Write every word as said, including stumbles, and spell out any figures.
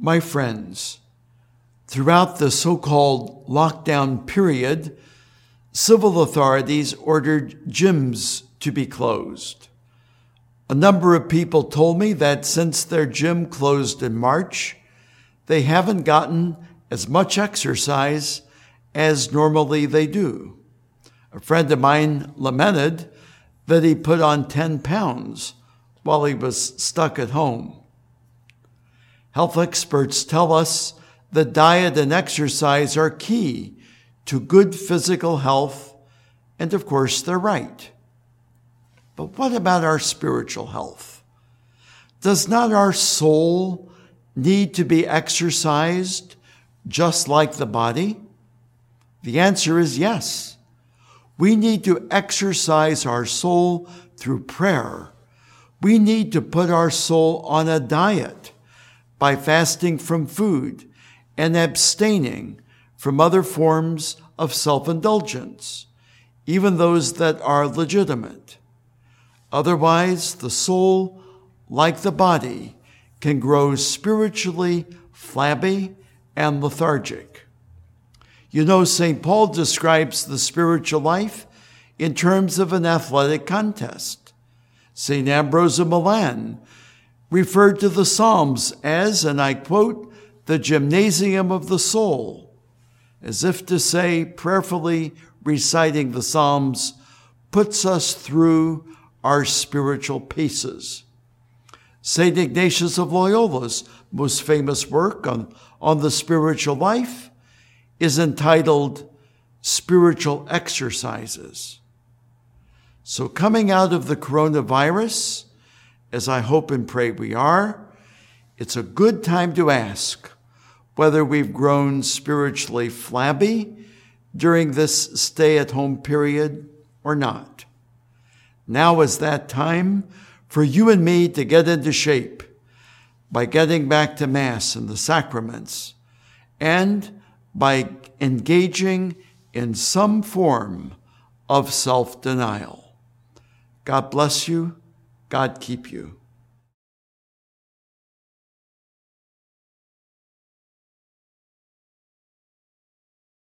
My friends, throughout the so-called lockdown period, civil authorities ordered gyms to be closed. A number of people told me that since their gym closed in March, they haven't gotten as much exercise as normally they do. A friend of mine lamented that he put on ten pounds while he was stuck at home. Health experts tell us that diet and exercise are key to good physical health, and of course they're right. But what about our spiritual health? Does not our soul need to be exercised just like the body? The answer is yes. We need to exercise our soul through prayer. We need to put our soul on a diet by fasting from food and abstaining from other forms of self-indulgence, even those that are legitimate. Otherwise, the soul, like the body, can grow spiritually flabby and lethargic. You know, Saint Paul describes the spiritual life in terms of an athletic contest. Saint Ambrose of Milan referred to the Psalms as, and I quote, the gymnasium of the soul, as if to say prayerfully reciting the Psalms puts us through our spiritual paces. Saint Ignatius of Loyola's most famous work on, on the spiritual life is entitled Spiritual Exercises. So coming out of the coronavirus, as I hope and pray we are, it's a good time to ask whether we've grown spiritually flabby during this stay-at-home period or not. Now is that time for you and me to get into shape by getting back to Mass and the sacraments and by engaging in some form of self-denial. God bless you. God keep you.